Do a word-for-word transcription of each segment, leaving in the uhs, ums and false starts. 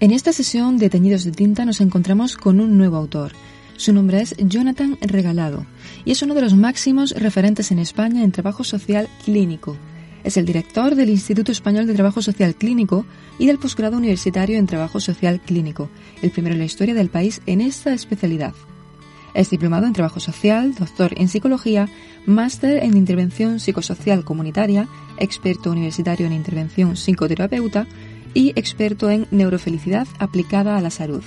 En esta sesión de Teñidos de Tinta nos encontramos con un nuevo autor. Su nombre es Jonathan Regalado y es uno de los máximos referentes en España en trabajo social clínico. Es el director del Instituto Español de Trabajo Social Clínico y del posgrado universitario en Trabajo Social Clínico, el primero en la historia del país en esta especialidad. Es diplomado en Trabajo Social, doctor en Psicología, máster en Intervención Psicosocial Comunitaria, experto universitario en Intervención Psicoterapeuta y experto en neurofelicidad aplicada a la salud.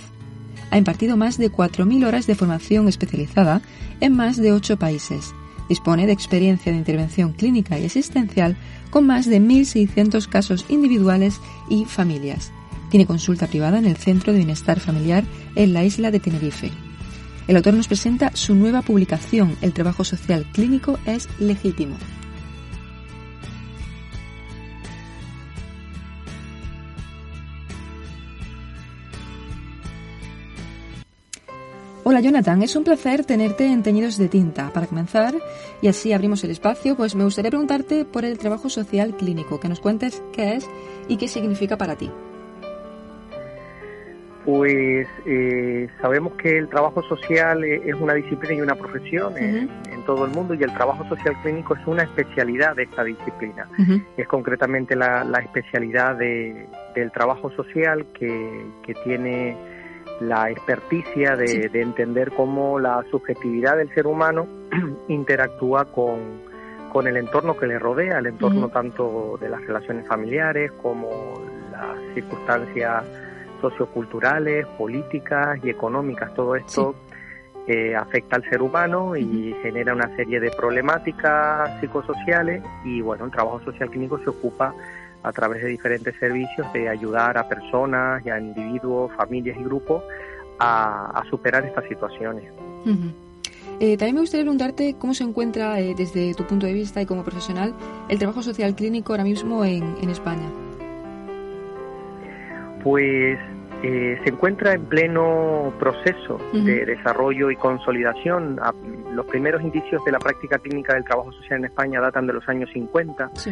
Ha impartido más de cuatro mil horas de formación especializada en más de ocho países. Dispone de experiencia de intervención clínica y asistencial con más de mil seiscientos casos individuales y familias. Tiene consulta privada en el Centro de Bienestar Familiar en la isla de Tenerife. El autor nos presenta su nueva publicación, El trabajo social clínico es legítimo. Hola Jonathan, es un placer tenerte en Teñidos de Tinta. Para comenzar, y así abrimos el espacio, pues me gustaría preguntarte por el trabajo social clínico, que nos cuentes qué es y qué significa para ti. Pues eh, sabemos que el trabajo social es una disciplina y una profesión, uh-huh, en, en todo el mundo, y el trabajo social clínico es una especialidad de esta disciplina. Uh-huh. Es concretamente la, la especialidad de, del trabajo social que, que tiene la experticia de, sí. de entender cómo la subjetividad del ser humano interactúa con, con el entorno que le rodea, el entorno, uh-huh, tanto de las relaciones familiares como las circunstancias socioculturales, políticas y económicas. Todo esto sí. eh, afecta al ser humano y uh-huh, genera una serie de problemáticas psicosociales, y bueno, el trabajo social clínico se ocupa a través de diferentes servicios de ayudar a personas y a individuos, familias y grupos a, a superar estas situaciones. Uh-huh. Eh, también me gustaría preguntarte cómo se encuentra eh, desde tu punto de vista y como profesional el trabajo social clínico ahora mismo en, en España. Pues eh, se encuentra en pleno proceso, uh-huh, de desarrollo y consolidación. Los primeros indicios de la práctica clínica del trabajo social en España datan de los años cincuenta. Sí.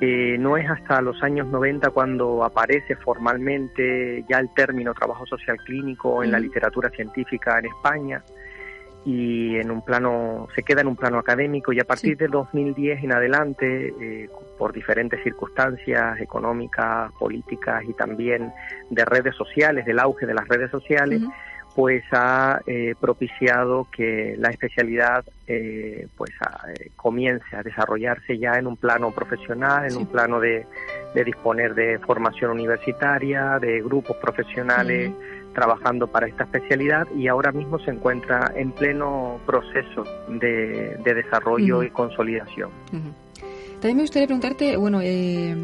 Eh, no es hasta los años noventa cuando aparece formalmente ya el término trabajo social clínico en, uh-huh, la literatura científica en España, y en un plano se queda en un plano académico, y a partir, sí, de dos mil diez en adelante, eh, por diferentes circunstancias económicas, políticas y también de redes sociales, del auge de las redes sociales, uh-huh, pues ha eh, propiciado que la especialidad eh, pues a, eh, comience a desarrollarse ya en un plano profesional, en, sí, un plano de, de disponer de formación universitaria, de grupos profesionales, uh-huh, trabajando para esta especialidad, y ahora mismo se encuentra en pleno proceso de, de desarrollo, uh-huh, y consolidación. Uh-huh. También me gustaría preguntarte, bueno, eh,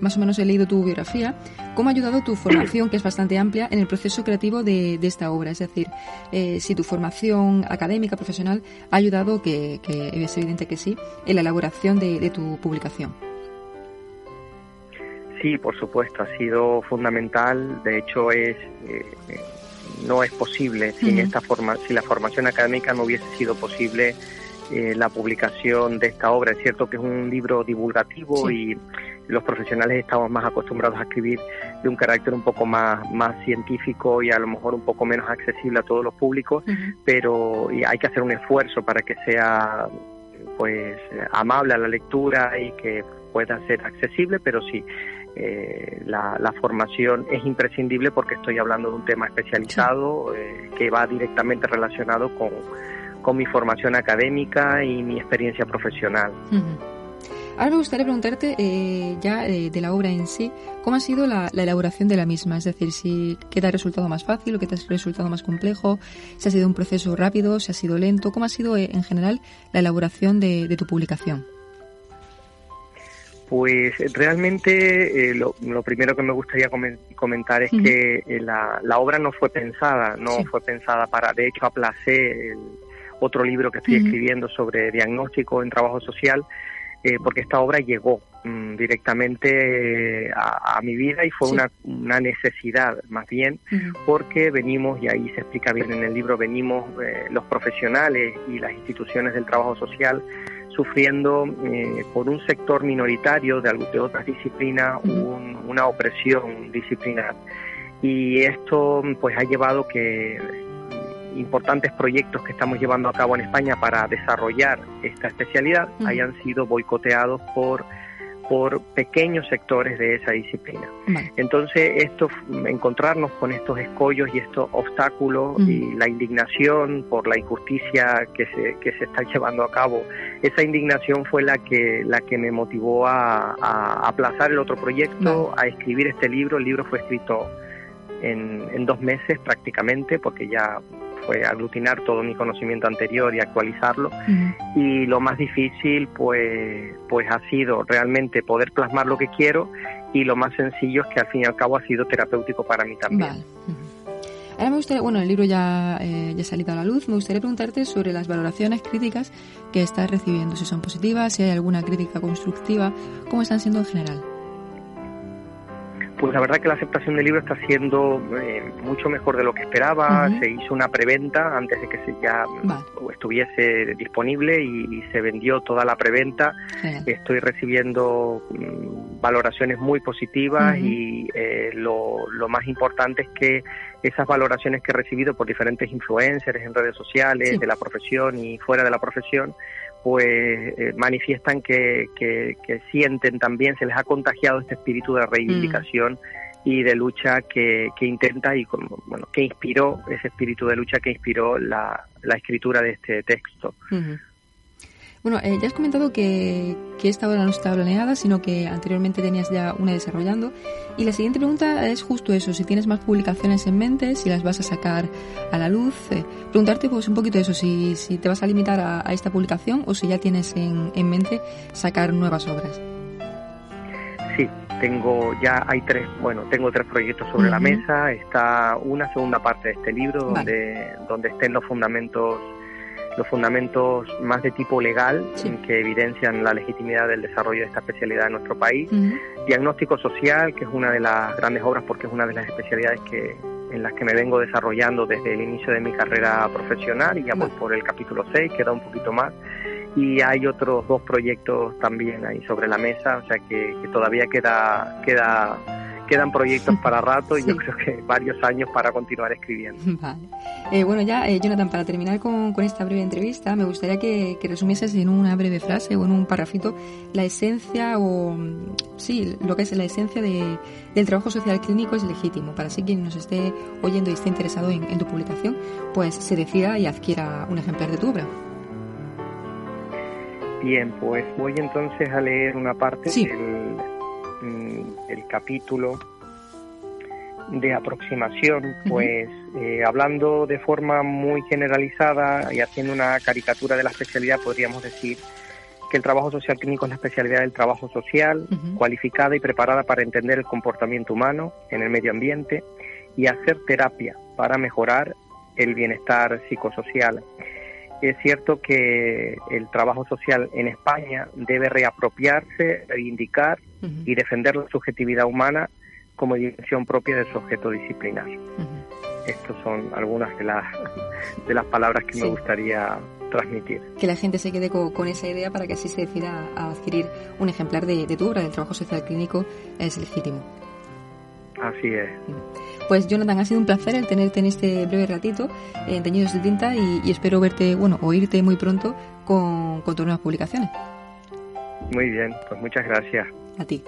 más o menos he leído tu biografía, ¿cómo ha ayudado tu formación, que es bastante amplia, en el proceso creativo de, de esta obra? Es decir, eh, si tu formación académica, profesional, ha ayudado, que, que es evidente que sí, en la elaboración de, de tu publicación. Sí, por supuesto, ha sido fundamental. De hecho, es eh, no es posible, sin, uh-huh, esta forma, si la formación académica no hubiese sido posible, eh, la publicación de esta obra. Es cierto que es un libro divulgativo, sí, y los profesionales estamos más acostumbrados a escribir de un carácter un poco más, más científico y a lo mejor un poco menos accesible a todos los públicos, uh-huh, pero hay que hacer un esfuerzo para que sea pues amable a la lectura y que pueda ser accesible, pero sí, eh, la, la formación es imprescindible, porque estoy hablando de un tema especializado, sí, eh, que va directamente relacionado con, con mi formación académica y mi experiencia profesional. Uh-huh. Ahora me gustaría preguntarte eh, ya eh, de la obra en sí, ¿cómo ha sido la, la elaboración de la misma? Es decir, si ¿qué te ha resultado más fácil o qué te ha resultado más complejo? ¿Si ha sido un proceso rápido, si ha sido lento? ¿Cómo ha sido eh, en general la elaboración de, de tu publicación? Pues realmente eh, lo, lo primero que me gustaría comentar es uh-huh. que eh, la, la obra no fue pensada, no sí. fue pensada para, de hecho aplacé el otro libro que estoy uh-huh. escribiendo sobre diagnóstico en trabajo social, eh, porque esta obra llegó mmm, directamente eh, a, a mi vida y fue sí. una, una necesidad más bien, uh-huh. porque venimos, y ahí se explica bien en el libro, venimos eh, los profesionales y las instituciones del trabajo social sufriendo eh, por un sector minoritario de, de otras disciplinas un, una opresión disciplinar. Y esto pues ha llevado que importantes proyectos que estamos llevando a cabo en España para desarrollar esta especialidad uh-huh. hayan sido boicoteados por, por pequeños sectores de esa disciplina. Uh-huh. Entonces, esto, encontrarnos con estos escollos y estos obstáculos uh-huh. y la indignación por la injusticia que se, que se está llevando a cabo, esa indignación fue la que, la que me motivó a, a aplazar el otro proyecto, uh-huh. a escribir este libro. El libro fue escrito en, en dos meses prácticamente, porque ya fue aglutinar todo mi conocimiento anterior y actualizarlo. Uh-huh. Y lo más difícil pues pues ha sido realmente poder plasmar lo que quiero, y lo más sencillo es que al fin y al cabo ha sido terapéutico para mí también. Vale. Uh-huh. Ahora me gustaría, bueno, el libro ya, eh, ya ha salido a la luz, me gustaría preguntarte sobre las valoraciones críticas que estás recibiendo, si son positivas, si hay alguna crítica constructiva, cómo están siendo en general. Pues la verdad que la aceptación del libro está siendo eh, mucho mejor de lo que esperaba. Uh-huh. Se hizo una preventa antes de que se ya vale. estuviese disponible y, y se vendió toda la preventa. Genial. Estoy recibiendo mmm, valoraciones muy positivas uh-huh. y eh, lo, lo más importante es que esas valoraciones que he recibido por diferentes influencers en redes sociales, sí. de la profesión y fuera de la profesión, pues eh, manifiestan que, que, que sienten también, se les ha contagiado este espíritu de reivindicación mm. y de lucha que, que intenta y con, bueno, que inspiró, ese espíritu de lucha que inspiró la, la escritura de este texto. Mm-hmm. Bueno, eh, ya has comentado que, que esta obra no está planeada, sino que anteriormente tenías ya una desarrollando. Y la siguiente pregunta es justo eso, si tienes más publicaciones en mente, si las vas a sacar a la luz. Eh, preguntarte pues un poquito eso, si, si te vas a limitar a, a esta publicación o si ya tienes en, en mente sacar nuevas obras. Sí, tengo ya hay tres, bueno, tengo tres proyectos sobre uh-huh. la mesa. Está una segunda parte de este libro donde, vale. donde estén los fundamentos los fundamentos más de tipo legal sí. que evidencian la legitimidad del desarrollo de esta especialidad en nuestro país. Uh-huh. Diagnóstico social, que es una de las grandes obras porque es una de las especialidades que en las que me vengo desarrollando desde el inicio de mi carrera profesional, y ya voy uh-huh. por el capítulo seis, queda un poquito más. Y hay otros dos proyectos también ahí sobre la mesa, o sea que, que todavía queda queda quedan proyectos para rato y sí. yo creo que varios años para continuar escribiendo. Vale. Eh, bueno, ya, eh, Jonathan, para terminar con, con esta breve entrevista, me gustaría que, que resumieses en una breve frase o en un parrafito la esencia o, sí, lo que es la esencia de, del trabajo social clínico es legítimo, para así quien nos esté oyendo y esté interesado en, en tu publicación, pues se decida y adquiera un ejemplar de tu obra. Bien, pues voy entonces a leer una parte sí. del... el capítulo de aproximación, pues eh, hablando de forma muy generalizada y haciendo una caricatura de la especialidad, podríamos decir que el trabajo social clínico es la especialidad del trabajo social, uh-huh. cualificada y preparada para entender el comportamiento humano en el medio ambiente y hacer terapia para mejorar el bienestar psicosocial. Es cierto que el trabajo social en España debe reapropiarse, reivindicar uh-huh. y defender la subjetividad humana como dimensión propia de su objeto disciplinar. Uh-huh. Estas son algunas de las, de las palabras que sí. me gustaría transmitir. Que la gente se quede con, con esa idea para que así se decida a adquirir un ejemplar de, de tu obra. El trabajo social clínico es legítimo. Así es. Pues Jonathan, ha sido un placer el tenerte en este breve ratito en Teñidos de Tinta y, y espero verte, bueno, oírte muy pronto con, con tus nuevas publicaciones. Muy bien, pues muchas gracias. A ti.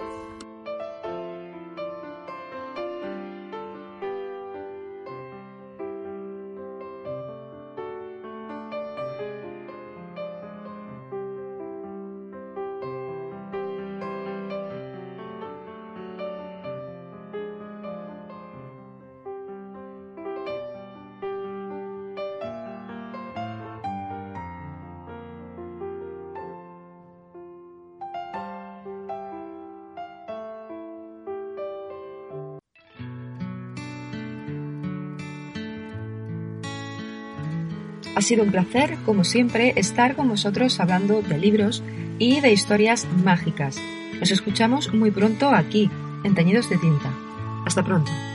Ha sido un placer, como siempre, estar con vosotros hablando de libros y de historias mágicas. Nos escuchamos muy pronto aquí, en Teñidos de Tinta. Hasta pronto.